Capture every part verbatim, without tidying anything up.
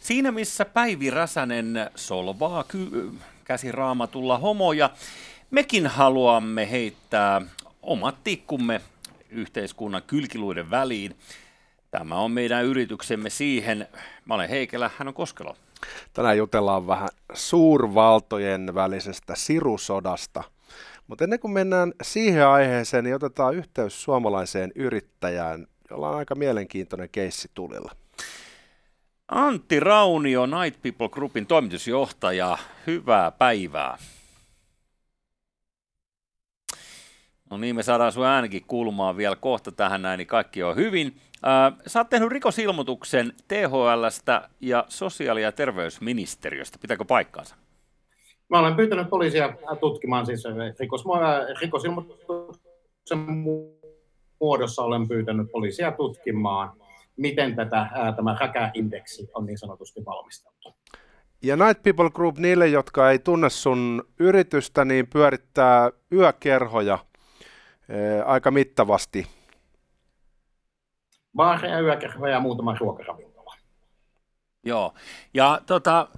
Siinä missä Päivi Räsänen solvaa ky- käsiraamatulla homoja, mekin haluamme heittää omat tikkumme yhteiskunnan kylkiluiden väliin. Tämä on meidän yrityksemme siihen. Mä olen Heikelä, hän on Koskelo. Tänään jutellaan vähän suurvaltojen välisestä sirusodasta. Mutta ennen kuin mennään siihen aiheeseen, niin otetaan yhteys suomalaiseen yrittäjään, jolla on aika mielenkiintoinen keissi tulilla. Antti Raunio, Night People Groupin toimitusjohtaja, hyvää päivää. No niin, me saadaan sun äänikin kuulumaan vielä kohta tähän näin, niin kaikki on hyvin. Ää, sä oot tehnyt rikosilmoituksen T H L:stä ja sosiaali- ja terveysministeriöstä. Pitääkö paikkaansa? Mä olen pyytänyt poliisia tutkimaan, siis rikos, rikosilmoituksen muodossa olen pyytänyt poliisia tutkimaan, miten tätä, ää, tämä räkäindeksi on niin sanotusti valmisteltu. Ja Night People Group, niille, jotka ei tunne sun yritystä, niin pyörittää yökerhoja ää, aika mittavasti. Baareja, yökerhoja ja muutama ruokaravintola. Joo, ja tota,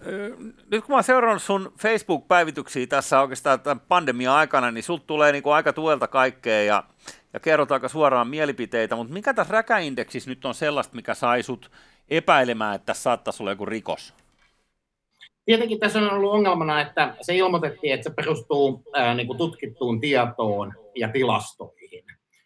nyt kun mä oon seurannut sun Facebook-päivityksiä tässä oikeastaan tämän pandemia-aikana, niin sulta tulee niinku aika tuelta kaikkea ja ja kerrotaan aika suoraan mielipiteitä, mutta mikä tässä räkäindeksissä nyt on sellaista, mikä sai sut epäilemään, että tässä saattaisi olla joku rikos? Tietenkin tässä on ollut ongelmana, että se ilmoitettiin, että se perustuu ää, niin kuin tutkittuun tietoon ja tilastoihin.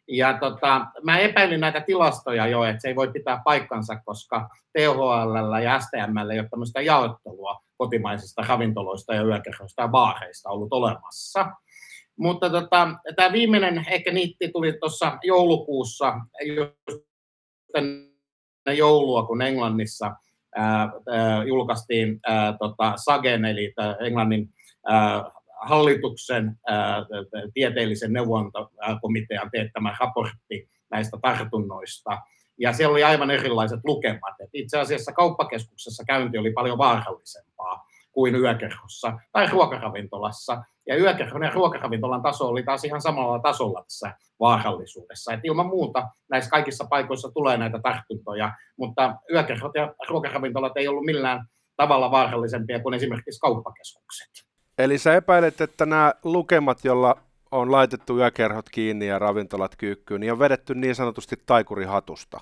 Ja tota, mä epäilin näitä tilastoja jo, että se ei voi pitää paikkansa, koska T H L ja S T M ei ole tämmöistä jaottelua kotimaisista ravintoloista ja yökerhoista ja baareista ollut olemassa. Mutta tota, tämä viimeinen ehkä niitti tuli tuossa joulukuussa, just ennen joulua, kun Englannissa ää, ää, julkaistiin ää, tota, SAGEN, eli Englannin ää, hallituksen ää, tieteellisen neuvontakomitean teettämä raportti näistä tartunnoista. Ja siellä oli aivan erilaiset lukemat. Et itse asiassa kauppakeskuksessa käynti oli paljon vaarallisempaa kuin yökerhossa tai ruokaravintolassa. Ja yökerhon ja ruokaravintolan taso oli taas ihan samalla tasolla tässä vaarallisuudessa. Et ilman muuta näissä kaikissa paikoissa tulee näitä tartuntoja, mutta yökerhot ja ruokaravintolat ei ollut millään tavalla vaarallisempia kuin esimerkiksi kauppakeskukset. Eli sä epäilet, että nämä lukemat, joilla on laitettu yökerhot kiinni ja ravintolat kyykkyyn, niin on vedetty niin sanotusti taikurihatusta?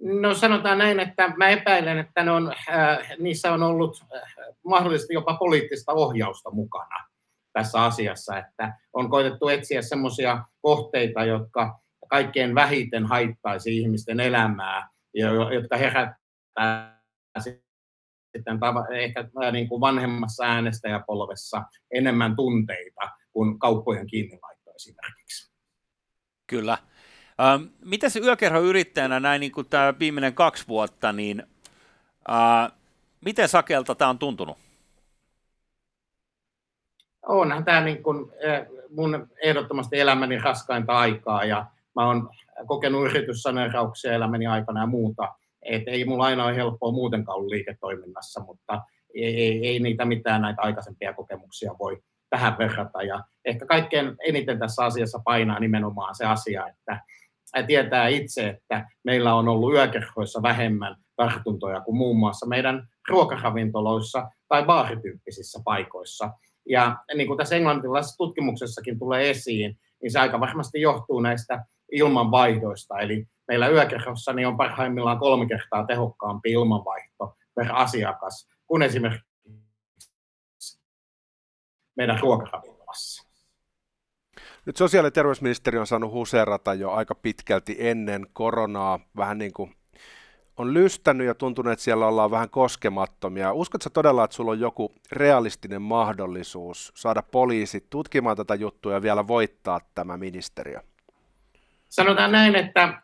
No sanotaan näin, että mä epäilen, että ne on, äh, niissä on ollut äh, mahdollisesti jopa poliittista ohjausta mukana tässä asiassa, että on koitettu etsiä semmoisia kohteita, jotka kaikkein vähiten haittaisi ihmisten elämää, jotka herättää sitten ehkä niin kuin vanhemmassa äänestäjäpolvessa enemmän tunteita kuin kauppojen kiinni laitto esimerkiksi. Kyllä. Ähm, miten se yökerhoyrittäjänä näin niin kuin tämä viimeinen kaksi vuotta, niin äh, miten sakelta tämä on tuntunut? Onhan tämä niin kuin mun ehdottomasti elämäni raskainta aikaa ja mä oon kokenut yrityssaneerauksia elämäni aikana ja muuta. Et ei mulla aina ole helppoa muutenkaan ollut liiketoiminnassa, mutta ei, ei, ei niitä mitään näitä aikaisempia kokemuksia voi tähän verrata. Ja ehkä kaikkein eniten tässä asiassa painaa nimenomaan se asia, että tietää itse, että meillä on ollut yökerhoissa vähemmän tartuntoja kuin muun muassa meidän ruokaravintoloissa tai baarityyppisissä paikoissa. Ja niin kuin tässä englantilaisessa tutkimuksessakin tulee esiin, niin se aika varmasti johtuu näistä ilmanvaihdoista. Eli meillä yökerhossa niin on parhaimmillaan kolme kertaa tehokkaampi ilmanvaihto per asiakas kuin esimerkiksi meidän ruokaravintolassa. Nyt sosiaali- ja terveysministeriö on saanut huseerata jo aika pitkälti ennen koronaa. Vähän niin kuin on lystänyt ja tuntunut, että siellä ollaan vähän koskemattomia. Uskotko todella, että sulla on joku realistinen mahdollisuus saada poliisit tutkimaan tätä juttua ja vielä voittaa tämä ministeriö? Sanotaan näin, että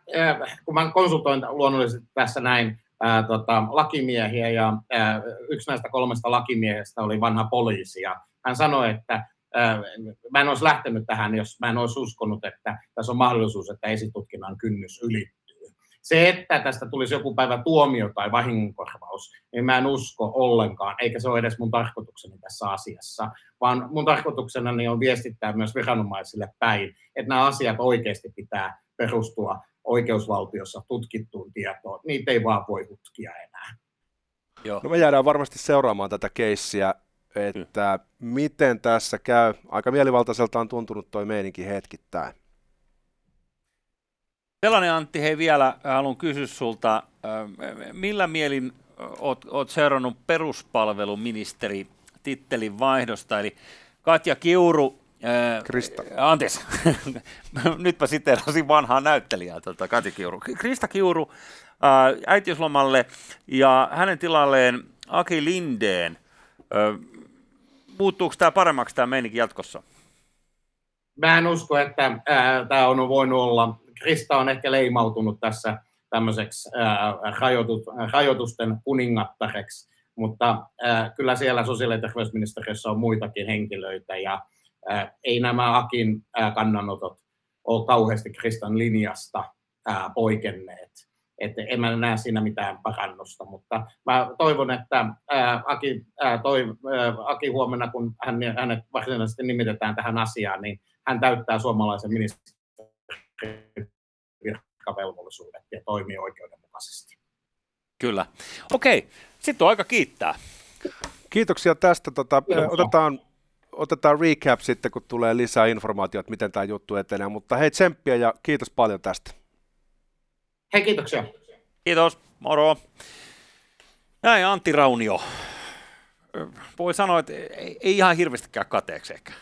kun mä konsultoin luonnollisesti tässä näin ää, tota, lakimiehiä ja ää, yksi näistä kolmesta lakimiehestä oli vanha poliisi ja hän sanoi, että ää, mä en olisi lähtenyt tähän, jos mä en olisi uskonut, että tässä on mahdollisuus, että esitutkinnan kynnys ylittää. Se, että tästä tulisi joku päivä tuomio tai vahingonkorvaus, niin mä en usko ollenkaan, eikä se ole edes mun tarkoitukseni tässä asiassa, vaan mun tarkoituksenani on viestittää myös viranomaisille päin, että nämä asiat oikeasti pitää perustua oikeusvaltiossa tutkittuun tietoon. Niitä ei vaan voi tutkia enää. Joo. No me jäädään varmasti seuraamaan tätä keissiä, että hmm. miten tässä käy. Aika mielivaltaiselta on tuntunut toi meininki hetkittäin. Sellainen, Antti, hei vielä haluan kysyä sulta, millä mielin oot, oot seurannut peruspalveluministeri tittelin vaihdosta, eli Katja Kiuru, Krista. Ää, anteeksi, nytpä siteerasin vanhaa näyttelijää, tuota, Katja Kiuru, Krista Kiuru ää, äitiyslomalle ja hänen tilalleen Aki Lindén. Ää, muuttuuko tämä paremmaksi tämä meininki jatkossa? Mä en usko, että tämä on voinut olla. Krista on ehkä leimautunut tässä tämmöiseksi ää, rajoitut, rajoitusten kuningattareksi, mutta ää, kyllä siellä sosiaali- ja terveysministeriössä on muitakin henkilöitä, ja ää, ei nämä Akin ää, kannanotot ole kauheasti Kristan linjasta ää, poikenneet. Et en mä näe siinä mitään parannusta, mutta mä toivon, että ää, Aki, ää, toiv, ää, Aki huomenna, kun hän, hänet varsinaisesti nimitetään tähän asiaan, niin hän täyttää suomalaisen ministerin virkavelvollisuudet ja toimii oikeudenmukaisesti. Kyllä. Okei, sitten on aika kiittää. Kiitoksia tästä. Tota, otetaan, otetaan recap sitten, kun tulee lisää informaatiota, miten tämä juttu etenee. Mutta hei, tsemppiä ja kiitos paljon tästä. Hei, kiitoksia. Kiitos, moro. Näin Antti Raunio. Voi sanoa, että ei ihan hirveästikään kateeksi ehkä.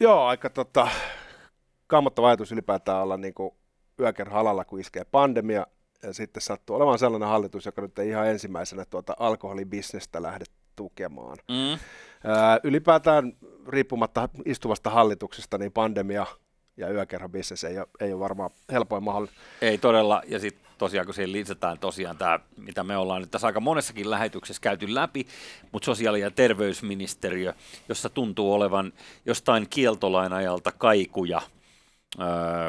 Joo, aika tota... kammottava ajatus ylipäätään olla niin kuin yökerhalalla, kun iskee pandemia, ja sitten sattuu olemaan sellainen hallitus, joka nyt ei ihan ensimmäisenä tuota alkoholibisnestä lähde tukemaan. Mm. Ylipäätään riippumatta istuvasta hallituksesta, niin pandemia ja yökerhobisnes ei ole, ei ole varmaan helpoin mahdollinen. Ei todella, ja sitten tosiaan kun siihen liitetään tosiaan tämä, mitä me ollaan nyt tässä aika monessakin lähetyksessä käyty läpi, mutta sosiaali- ja terveysministeriö, jossa tuntuu olevan jostain kieltolain ajalta kaikuja. Öö,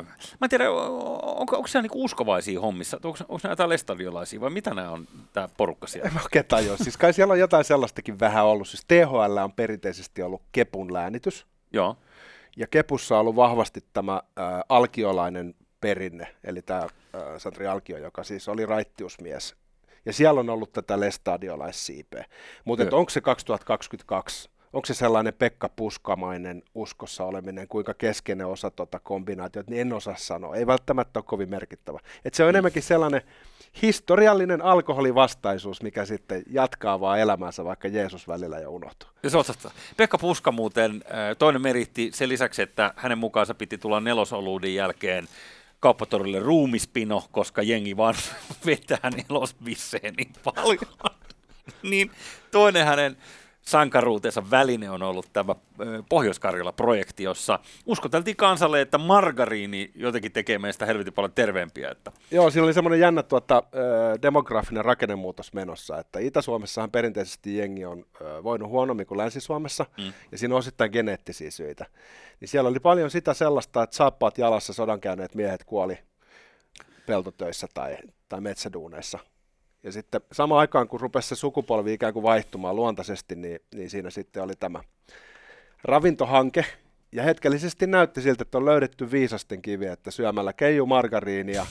mä en tiedä, onko, onko siellä niinku uskovaisia hommissa, onko, onko nämä jotain lestadiolaisia vai mitä nämä on, tämä porukka siellä? En mä oikein tajua, siis kai siellä on jotain sellaistakin vähän ollut, siis T H L on perinteisesti ollut Kepun läänitys. Joo. Ja Kepussa on ollut vahvasti tämä ä, alkiolainen perinne, eli tämä ä, Satri Alkio, joka siis oli raittiusmies, ja siellä on ollut tätä lestadiolaissiipeä, mutta onko se kaksituhattakaksikymmentäkaksi? Onko se sellainen Pekka Puskamainen uskossa oleminen, kuinka keskeinen osa tuota kombinaatiota, niin en osaa sanoa. Ei välttämättä ole kovin merkittävä. Et se on enemmänkin sellainen historiallinen alkoholivastaisuus, mikä sitten jatkaa vaan elämäänsä, vaikka Jeesus välillä jo unohtuu. Pekka Puska muuten toinen meritti sen lisäksi, että hänen mukaansa piti tulla nelosoluudin jälkeen kauppatorille ruumispino, koska jengi vaan vetää nelosbisseen niin paljon. Niin toinen hänen sankaruutensa väline on ollut tämä Pohjois-Karjala-projekti, jossa uskoteltiin kansalle, että margariini jotenkin tekee meistä helvetin paljon terveempiä. Että. Joo, siinä oli semmoinen jännä tuota, demografinen rakennemuutos menossa, että Itä-Suomessahan perinteisesti jengi on voinut huonommin kuin Länsi-Suomessa, mm. ja siinä on osittain geneettisiä syitä. Niin siellä oli paljon sitä sellaista, että saappaat jalassa sodan käyneet miehet kuoli peltotöissä tai, tai metsäduuneissa. Ja sitten samaan aikaan, kun rupesi se sukupolvi ikään kuin vaihtumaan luontaisesti, niin, niin siinä sitten oli tämä ravintohanke. Ja hetkellisesti näytti siltä, että on löydetty viisasten kiviä, että syömällä keiju margariinia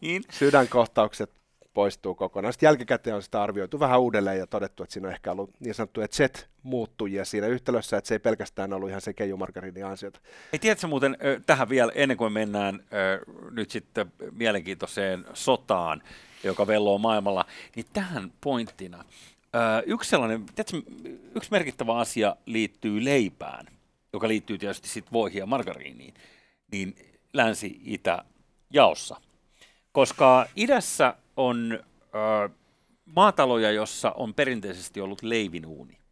niin sydänkohtaukset poistuu kokonaan. Sitten jälkikäteen on sitä arvioitu vähän uudelleen ja todettu, että siinä on ehkä ollut niin sanottuja Z-muuttujia siinä yhtälössä, että se ei pelkästään ollut ihan se keijumargariinin ansiota. Ei, tiedätkö muuten tähän vielä, ennen kuin mennään nyt sitten mielenkiintoiseen sotaan, joka velloo maailmalla, niin tähän pointtina. Öö, yksi, sellainen, tiedätkö, yksi merkittävä asia liittyy leipään, joka liittyy tietysti sit voihin ja margariiniin, niin länsi-itä-jaossa. Koska idässä on öö, maataloja, jossa on perinteisesti ollut leivinuuni.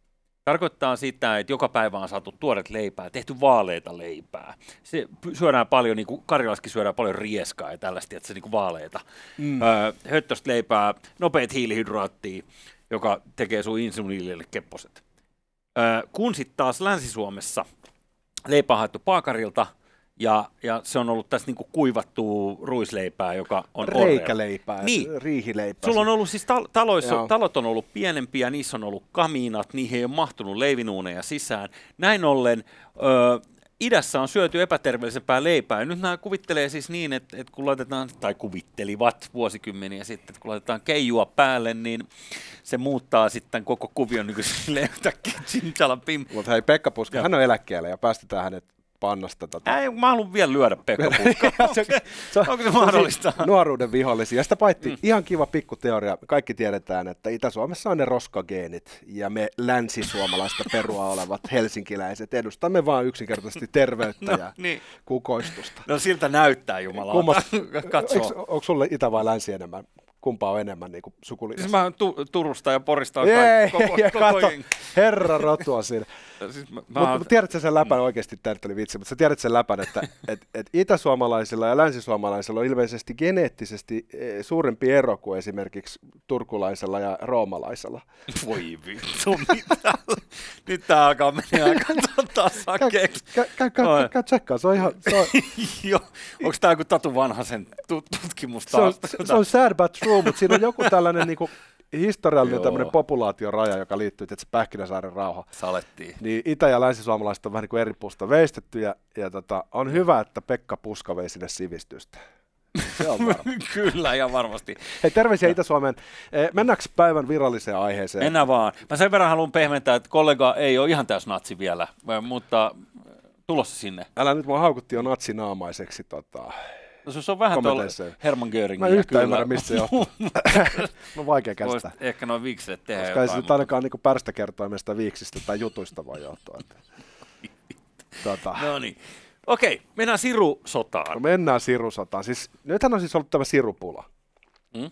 Tarkoittaa sitä, että joka päivä on saatu tuoret leipää, tehty vaaleita leipää. Se syödään paljon, niin kuin Karjalassakin syödään paljon rieskaa ja tällaista, että se niin kuin vaaleita. Mm. Öö, höttöstä leipää, nopeat hiilihydraattia, joka tekee sun insuliinille kepposet. Öö, kun sitten taas Länsi-Suomessa leipää haettu paakarilta Ja, ja se on ollut tässä niinku kuivattua ruisleipää, joka on orreilla. Reikäleipää, niin. Riihileipää. Sulla on ollut siis tal- taloissa, talot on ollut pienempiä, niissä on ollut kamiinat, niihin ei ole mahtunut leivinuuneja sisään. Näin ollen ö, idässä on syöty epäterveellisempää leipää. Ja nyt nämä kuvittelee siis niin, että, että kun laitetaan, tai kuvittelivat vuosikymmeniä sitten, että kun laitetaan keijua päälle, niin se muuttaa sitten koko kuvion niin kuin silleen yhtäkkiä. Mutta hei, Pekka Puska, ja. Hän on eläkkeellä ja päästetään hänet. Pannasta tätä. Ei, mä haluan vielä lyödä Pekka Puskaa. Onko se, se, onko se mahdollista? Nuoruuden vihollisia. Sitä paitsi mm. ihan kiva pikkuteoria. Kaikki tiedetään, että Itä-Suomessa on ne roskageenit ja me länsisuomalaista perua olevat helsinkiläiset edustamme vaan yksinkertaisesti terveyttä no, ja niin. kukoistusta. No siltä näyttää jumalaa. Onko sulle itä vai länsi enemmän? Kumpaa on enemmän niin sukuliitossa? Siis mä oon tu- Turusta ja Porista. Jee, koko, ja koko kato, herra rotua siinä. Siis mä, mä mut, oon... Tiedätkö sen läpän, oikeasti tämä oli vitsi, mutta sä tiedät sen läpän, että et, et itäsuomalaisilla ja länsisuomalaisilla on ilmeisesti geneettisesti suurempi ero kuin esimerkiksi turkulaisella ja roomalaisella. Voi vittu, mitä? Nyt tää alkaa mennä aika tasakeeksi. Käy tsekkaa, se on ihan... Onko tää joku Tatu Vanhasen tutkimus taas? Se on sad but true. Mutta siinä on joku tällainen niinku historiallinen tämmöinen populaatioraja, joka liittyy tietysti Pähkinäsaaren rauha. Salettiin. Niin itä- ja länsisuomalaiset on vähän niin kuin eri puusta veistetty, ja, ja tota, on hyvä, että Pekka Puska vei sinne sivistystä. Se on kyllä, ihan varmasti. Hei, terveisiä Itä-Suomeen. Mennäänkö päivän viralliseen aiheeseen? Mennään vaan. Mä sen verran haluan pehmentää, että kollega ei ole ihan täys natsi vielä, mutta tulossa sinne. Älä nyt, mua haukuttiin jo natsinaamaiseksi tota... No se on vähän tuolla Hermann Göringin. Mä en yhtään ymmärrä, mistä se johtuu. No vaikea käsittää. Voisit ehkä noin viikseet tehdä jotain. Koska ei se nyt ainakaan niinku pärstä kertoimesta viiksistä tai jutuista vaan johtuu. tota. No niin. Okei, mennään sirusotaan. No mennään sirusotaan. Siis, nythän on siis ollut tämä sirupula. Mm?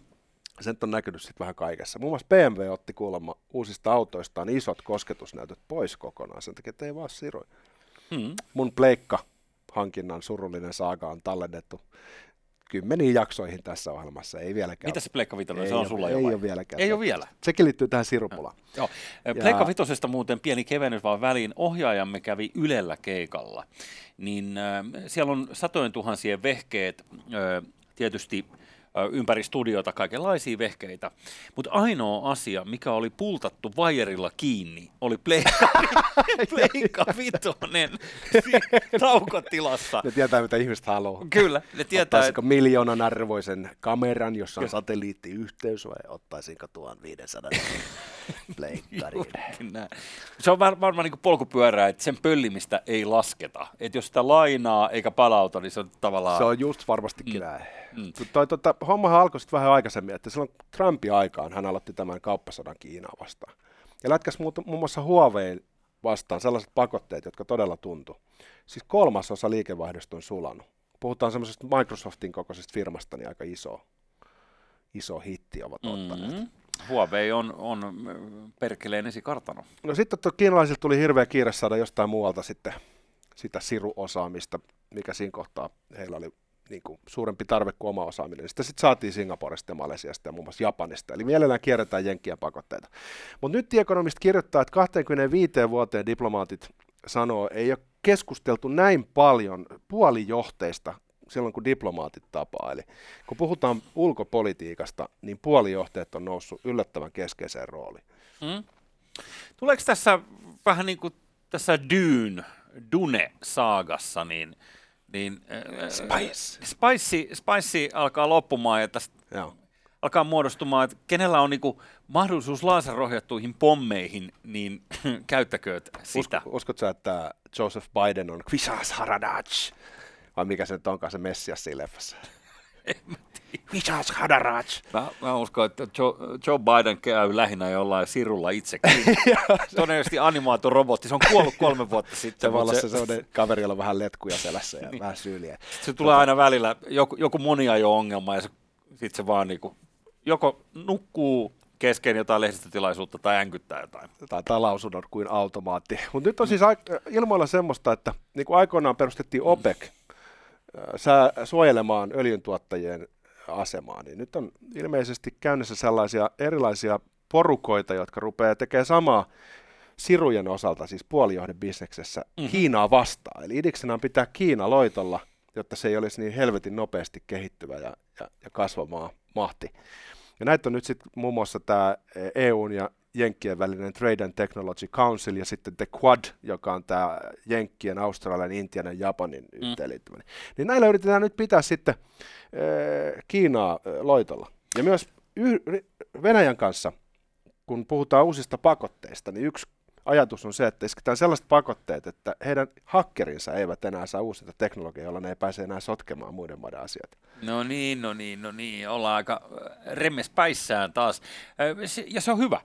Se nyt on näkynyt sitten vähän kaikessa. Muun muassa B M W otti kuulemma uusista autoistaan isot kosketusnäytöt pois kokonaan. Sen takia, että ei vaan siroi. Mm. Mun pleikka. Hankinnan surullinen saaga on tallennettu kymmeniin jaksoihin tässä ohjelmassa, ei vieläkään. Mitä se Pleikka Vitonen, se on sulla jo vai? Ei ole vieläkään. Ei ole vielä. Sekin liittyy tähän sirupulaan. Joo. Pleikka Vitosesta muuten pieni kevennys vaan väliin. Ohjaajamme kävi Ylellä keikalla. Niin, äh, siellä on satojen tuhansien vehkeet, äh, tietysti äh, ympäri studiota kaikenlaisia vehkeitä. Mutta ainoa asia, mikä oli pultattu vaijerilla kiinni, oli Pleikka Pleikka Vitonen taukotilassa. Ne tietää, mitä ihmiset haluaa. Kyllä, ne tietää. Ottaisinko et... miljoonan arvoisen kameran, jossa on satelliittiyhteys, vai ottaisinko tuon viisisataa pleikkarin? Se on varmaan var- niin kuin polkupyörää, että sen pöllimistä ei lasketa. Et jos sitä lainaa eikä palauta, niin se on tavallaan... Se on just varmastikin näin. Mm. Mm. Toi, tota, hommahan alkoi sitten vähän aikaisemmin, että silloin Trumpin aikaan hän aloitti tämän kauppasodan Kiinaa vastaan. Ja lätkäsi muun muassa Huawei vastaan sellaiset pakotteet, jotka todella tuntui. Siis kolmasosa liikevaihdosta on sulanut. Puhutaan semmoisesta Microsoftin kokoisesta firmasta, niin aika iso, iso hitti ovat ottaneet. Mm-hmm. Huawei on, on perkeleen esikartano. No sitten kiinalaisille tuli hirveä kiire saada jostain muualta sitten sitä siruosaamista, mikä siinä kohtaa heillä oli niin kuin suurempi tarve kuin oma osaaminen. Sitä sitten saatiin Singaporesta ja Malesiasta ja muun muassa Japanista. Eli mielellään kierretään jenkkien pakotteita. Mutta nyt The Economist kirjoittaa, että kaksikymmentäviiteen vuoteen diplomaatit sanoo, ei ole keskusteltu näin paljon puolijohteista silloin, kun diplomaatit tapaa. Eli kun puhutaan ulkopolitiikasta, niin puolijohteet on noussut yllättävän keskeiseen rooliin. Hmm. Tuleeko tässä vähän niin kuin tässä Dune, Dune-saagassa, niin Niin, äh, Spice. Spice, Spice alkaa loppumaan ja tästä Joo. alkaa muodostumaan, että kenellä on niinku mahdollisuus laserrohjattuihin pommeihin, niin käyttäkööt sitä. Usko, uskotko sä, että Joseph Biden on Quisas Haradach, vai mikä se nyt onkaan se messias siinä leffassa? Quisas Haradach. Mä, mä uskon, että Joe, Joe Biden käy lähinnä jollain sirulla itsekin. Todennäköisesti animaatio robotti, se on kuollut kolme vuotta sitten. Se voi olla se sellainen kaveri, jolla on vähän letkuja selässä ja niin. vähän syyliä. Se tulee aina välillä joku, joku moniajo-ongelma ja sitten se vaan niinku, joko nukkuu kesken jotain lehdistötilaisuutta tai änkyttää jotain. Taitaa lausunnon kuin automaatti. Mutta nyt on siis ilmoilla semmoista, että niin kuin aikoinaan perustettiin OPEC sää, suojelemaan öljyntuottajien asemaa, niin nyt on ilmeisesti käynnissä sellaisia erilaisia porukoita, jotka rupeaa tekemään samaa, sirujen osalta, siis puolijohdebisneksessä, mm-hmm. Kiinaa vastaan. Eli idiksenä on pitää Kiina loitolla, jotta se ei olisi niin helvetin nopeasti kehittyvä ja, ja, ja kasvava mahti. Ja näitä on nyt sitten muun muassa tämä E U:n ja Jenkkien välinen Trade and Technology Council ja sitten The Quad, joka on tämä Jenkkien, Australian, Intian ja Japanin mm. yhteenliittyminen. Niin näillä yritetään nyt pitää sitten ee, Kiinaa ee, loitolla. Ja myös yh- Venäjän kanssa, kun puhutaan uusista pakotteista, niin yksi ajatus on se, että isketään sellaiset pakotteet, että heidän hakkerinsa eivät enää saa uusinta teknologiaa, jolla ne ei pääse enää sotkemaan muiden maiden asiat. No niin, no niin, no niin. Ollaan aika remmespäissään taas. Ja se on hyvä.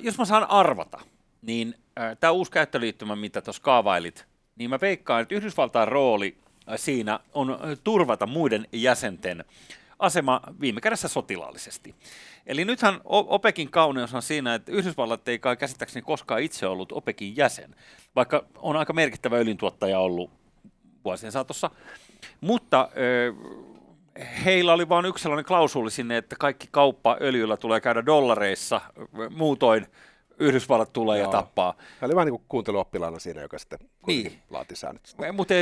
Jos mä saan arvata, niin tämä uusi käyttöliittymä, mitä tuossa kaavailit, niin mä veikkaan, että Yhdysvaltain rooli siinä on turvata muiden jäsenten asema viime kädessä sotilaallisesti. Eli nythän OPECin kauneus on siinä, että Yhdysvallat ei kai käsittääkseni koskaan itse ollut OPECin jäsen, vaikka on aika merkittävä öljyntuottaja ollut vuosien saatossa. Mutta heillä oli vain yksi sellainen klausuli sinne, että kaikki kauppa öljyllä tulee käydä dollareissa, muutoin Yhdysvallat tulee Joo. ja tappaa. Hän oli vähän niin kuin kuunteluoppilaana siinä, joka sitten niin. laati säännöt. Mutta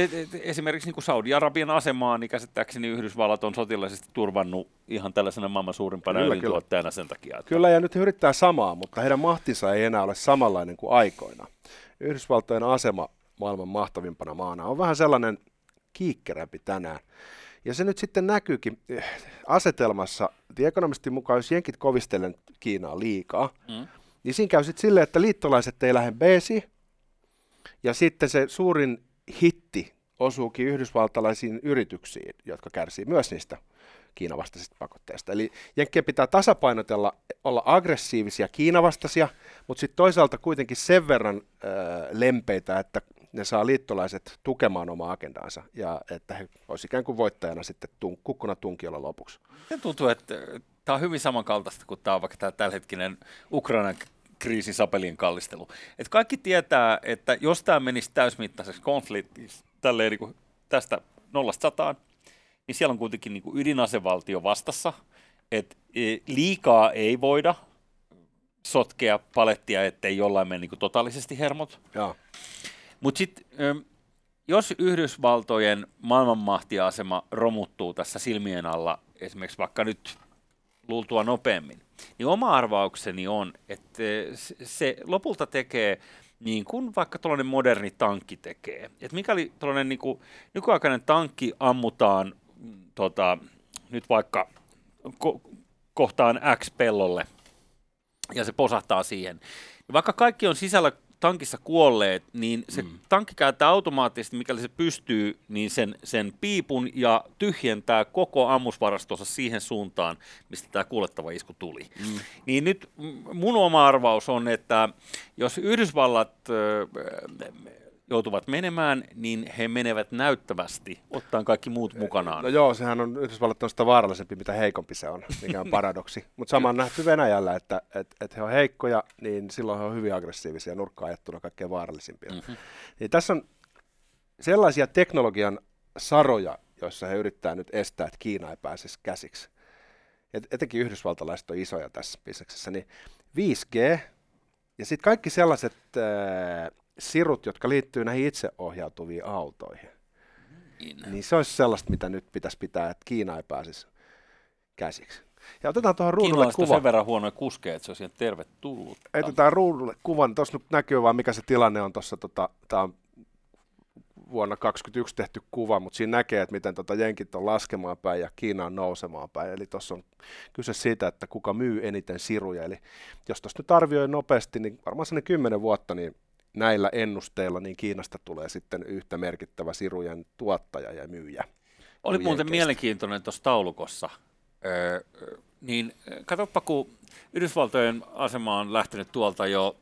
esimerkiksi niin kuin Saudi-Arabian asemaan, niin käsittääkseni Yhdysvallat on sotilaisesti turvannut ihan tällaisena maailman suurimpana öljyntuottajana sen takia. Että... Kyllä, ja nyt he yrittää samaa, mutta heidän mahtinsa ei enää ole samanlainen kuin aikoina. Yhdysvaltojen asema maailman mahtavimpana maana on vähän sellainen kiikkerämpi tänään. Ja se nyt sitten näkyykin asetelmassa. Ekonomistin mukaan, jos jenkit kovistelen Kiinaa liikaa, mm. niin siinä käy sitten silleen, että liittolaiset ei lähde beesi, ja sitten se suurin hitti osuukin yhdysvaltalaisiin yrityksiin, jotka kärsii myös niistä Kiinavastaisista pakotteista. Eli jenkkien pitää tasapainotella, olla aggressiivisia Kiinavastaisia, mutta sitten toisaalta kuitenkin sen verran öö, lempeitä, että ne saa liittolaiset tukemaan omaa agendaansa, ja että he olisivat ikään kuin voittajana sitten tun- kukkuna tunkiolla lopuksi. Ja tuntuu, että tämä on hyvin samankaltaista kuin tämä on vaikka tämä tämänhetkinen Ukrainan kriisin sapelin kallistelu. Et kaikki tietää, että jos tämä menisi täysmittaiseksi konfliktiksi tälleen, niin kuin tästä nollasta sataan, niin siellä on kuitenkin niin kuin ydinasevaltio vastassa, että liikaa ei voida sotkea palettia, ettei jollain mene niin kuin totaalisesti hermot. Mutta sitten jos Yhdysvaltojen maailmanmahtiasema romuttuu tässä silmien alla, esimerkiksi vaikka nyt luultua nopeammin, niin oma arvaukseni on, että se lopulta tekee niin kuin vaikka tuollainen moderni tankki tekee. Et mikäli tuollainen niin kuin nykyaikainen tankki ammutaan tota, nyt vaikka ko- kohtaan X pellolle ja se posahtaa siihen, ja vaikka kaikki on sisällä tankissa kuolleet, niin se mm. tankki käyttää automaattisesti, mikäli se pystyy, niin sen, sen piipun ja tyhjentää koko ammusvarastonsa siihen suuntaan, mistä tämä kuulettava isku tuli. Mm. Niin nyt mun oma arvaus on, että jos Yhdysvallat äh, joutuvat menemään, niin he menevät näyttävästi, ottaen kaikki muut mukanaan. No joo, sehän on Yhdysvallat on sitä vaarallisempi, mitä heikompi se on, mikä on paradoksi. Mutta sama on nähty Venäjällä, että et, et he on heikkoja, niin silloin he on hyvin aggressiivisia, nurkkaan ajattuna kaikkein vaarallisimpia. Mm-hmm. Niin tässä on sellaisia teknologian saroja, joissa he yrittää nyt estää, että Kiina ei pääsisi käsiksi. Et, etenkin yhdysvaltalaiset on isoja tässä bisneksessä. Niin viisi G ja sitten kaikki sellaiset... Äh, sirut, jotka liittyy näihin itseohjautuviin autoihin. Kiina. Niin se olisi sellaista, mitä nyt pitäisi pitää, että Kiina ei pääsisi käsiksi. Ja otetaan tuohon ruudulle kuva. Kiinalaiset sen verran huonoja kuskeja, että se on siihen tervetullut. Otetaan ruudulle kuvan. Tuossa nyt näkyy vaan, mikä se tilanne on tuossa. Tota, tämä on vuonna kaksikymmentäyksi tehty kuva, mutta siinä näkee, että miten tota jenkit on laskemaan päin ja Kiina on nousemaan päin. Eli tuossa on kyse siitä, että kuka myy eniten siruja. Eli jos tuossa nyt arvioi nopeasti, niin varmaan sellainen kymmenen vuotta, niin näillä ennusteilla niin Kiinasta tulee sitten yhtä merkittävä sirujen tuottaja ja myyjä. Oli muuten mielenkiintoinen tuossa taulukossa. Öö, niin katsoppa, kun Yhdysvaltojen asema on lähtenyt tuolta jo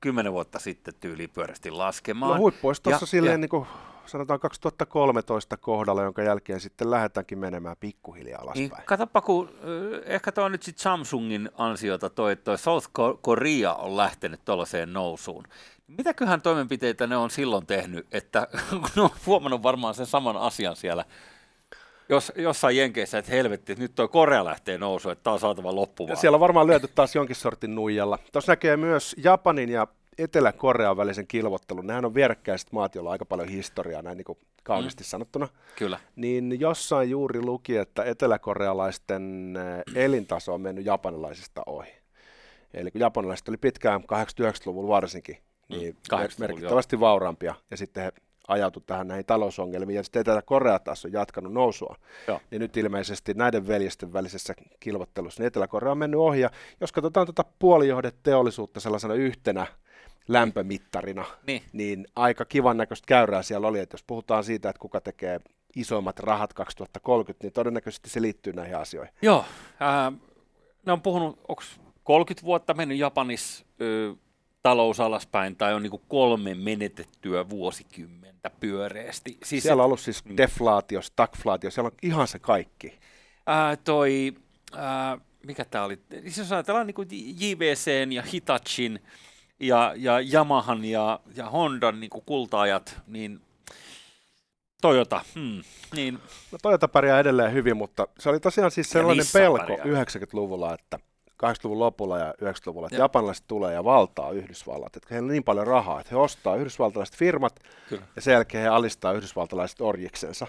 kymmenen vuotta sitten tyyliin pyörästi laskemaan. No huippu olisi tuossa silleen niin kuin sanotaan kaksituhattakolmetoista kohdalla, jonka jälkeen sitten lähdetäänkin menemään pikkuhiljaa alaspäin. Niin, katsoppa, kun ehkä tuo on nyt sitten Samsungin ansiota, toi, toi South Korea on lähtenyt tuollaiseen nousuun. Mitäköhän toimenpiteitä ne on silloin tehnyt, että ne on huomannut varmaan sen saman asian siellä jos, jossain jenkeissä, että helvetti, että nyt tuo Korea lähtee nousuun, että tämä on saatava loppumaan. Siellä on varmaan lyöty taas jonkin sortin nuijalla. Tuossa näkee myös Japanin ja Etelä-Korean välisen kilvottelun, nehän on vierekkäiset maat, joilla on aika paljon historiaa, näin niin kuin kauniisti mm. sanottuna. Kyllä. Niin jossain juuri luki, että eteläkorealaisten elintaso on mennyt japanilaisista ohi. Eli kun japanilaiset oli pitkään kahdeksankymmentäyhdeksänkymmentäluvulla varsinkin, niin mm, merkittävästi vauraampia, ja sitten he ajautuivat tähän näihin talousongelmiin, ja sitten Etelä-Korea taas on jatkanut nousua. Joo. Ja nyt ilmeisesti näiden veljesten välisessä kilvottelussa niin Etelä-Korea on mennyt ohi, ja jos katsotaan tuota puolijohdeteollisuutta sellaisena yhtenä lämpömittarina, niin, niin aika kivan näköistä käyrää siellä oli, että jos puhutaan siitä, että kuka tekee isoimmat rahat kaksituhattakolmekymmentä, niin todennäköisesti se liittyy näihin asioihin. Joo, äh, ne on puhunut, onko kolmekymmentä vuotta mennyt Japanissa äh, talous alaspäin, tai on niin kuin kolme menetettyä vuosikymmentä pyöreästi. Siis siellä on ollut siis deflaatio, stagflaatio, siellä on ihan se kaikki. Äh, toi, äh, mikä tämä oli? Siis jos ajatellaan niin kuin J V C:n ja Hitachin, ja, ja Yamahan ja, ja Hondan niin kuin kultaajat, niin Toyota. Hmm. Niin. No, Toyota pärjää edelleen hyvin, mutta se oli tosiaan siis sellainen pelko pärjää yhdeksänkymmentäluvulla, että kahdeksankymmentäluvun lopulla ja yhdeksänkymmentäluvulla, että ja. japanilaiset tulee ja valtaa Yhdysvallat. Että heillä on niin paljon rahaa, että he ostaa yhdysvaltalaiset firmat. Kyllä. Ja sen jälkeen he alistaa yhdysvaltalaiset orjiksensa.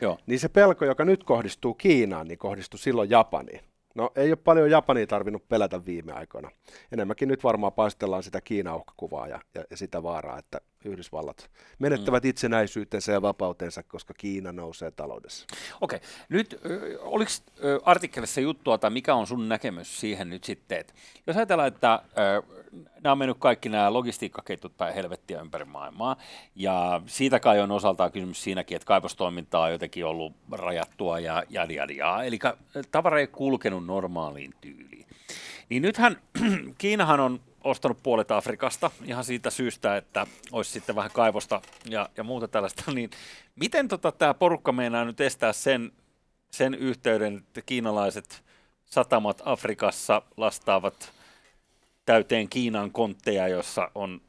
Joo. Niin se pelko, joka nyt kohdistuu Kiinaan, niin kohdistui silloin Japaniin. No ei ole paljon Japania tarvinnut pelätä viime aikoina. Enemmänkin nyt varmaan paistellaan sitä Kiina-uhkakuvaa ja, ja, ja sitä vaaraa, että Yhdysvallat menettävät mm. itsenäisyytensä ja vapautensa, koska Kiina nousee taloudessa. Okei. Nyt oliko artikkelissa juttua, tai mikä on sun näkemys siihen nyt sitten, että jos ajatellaan, että nämä on mennyt kaikki nämä logistiikkaketjut tai helvettiä ympäri maailmaa, ja siitä kai on osaltaan kysymys siinäkin, että kaivostoimintaa on jotenkin ollut rajattua ja jadi jadia, eli tavara ei kulkenut normaaliin tyyliin. Niin nythän Kiinahan on ostanut puolet Afrikasta ihan siitä syystä, että olisi sitten vähän kaivosta ja, ja muuta tällaista, niin miten tota, tämä porukka meinaa nyt estää sen, sen yhteyden, että kiinalaiset satamat Afrikassa lastaavat täyteen Kiinan kontteja, jossa on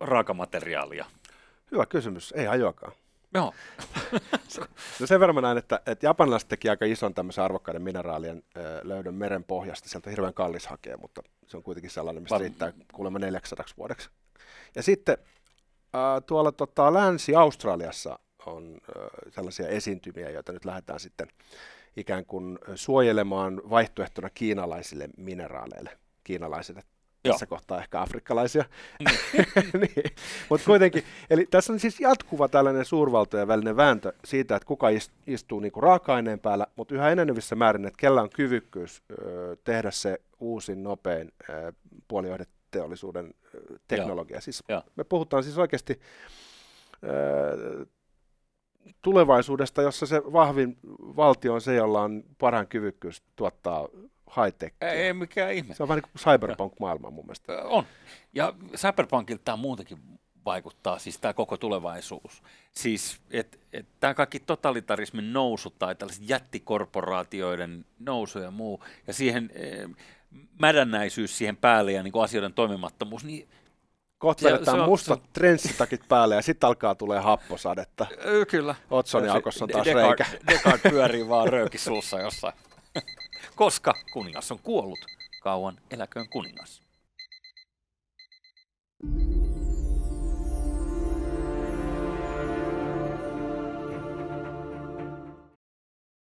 raakamateriaalia? Hyvä kysymys, ei hajoakaan. Joo. No sen verran mä näin, että, että japanilaiset teki aika ison tämmöisen arvokkaiden mineraalien öö, löydön meren pohjasta. Sieltä on hirveän kallis hakea, mutta se on kuitenkin sellainen, mistä Var... riittää kuulemma neljäsataa vuodeksi. Ja sitten ää, tuolla tota, Länsi-Australiassa on öö, sellaisia esiintymiä, joita nyt lähdetään sitten ikään kuin suojelemaan vaihtoehtona kiinalaisille mineraaleille, kiinalaisille. Joo. Tässä kohtaa ehkä afrikkalaisia, niin. Mutta kuitenkin, eli tässä on siis jatkuva tällainen suurvaltojen välinen vääntö siitä, että kuka istuu niinku raaka-aineen päällä, mutta yhä enenevissä määrin, että kellä on kyvykkyys ö, tehdä se uusin, nopein ö, puolijohdeteollisuuden ö, teknologia. Siis me puhutaan siis oikeasti ö, tulevaisuudesta, jossa se vahvin valtio on se, jolla on parhaan kyvykkyys tuottaa high-tech. Ei, ei mikään ihme. Se on vähän niin kuin cyberpunk-maailma mun mielestä. On. Ja cyberpunkilta tämä muutenkin vaikuttaa, siis tämä koko tulevaisuus. Siis et, et, tämä kaikki totalitarismin nousu tai tällaiset jättikorporaatioiden nousu ja muu, ja siihen e, mädännäisyys siihen päälle ja niin kuin asioiden toimimattomuus, niin kohta vedetään mustat se... trenssitakit päälle ja sitten alkaa tulee happosadetta. Kyllä. Otsonin aukossa on taas Dekard, reikä. Dekard pyörii vaan röökisuussa jossain. Koska kuningas on kuollut, kauan eläköön kuningas.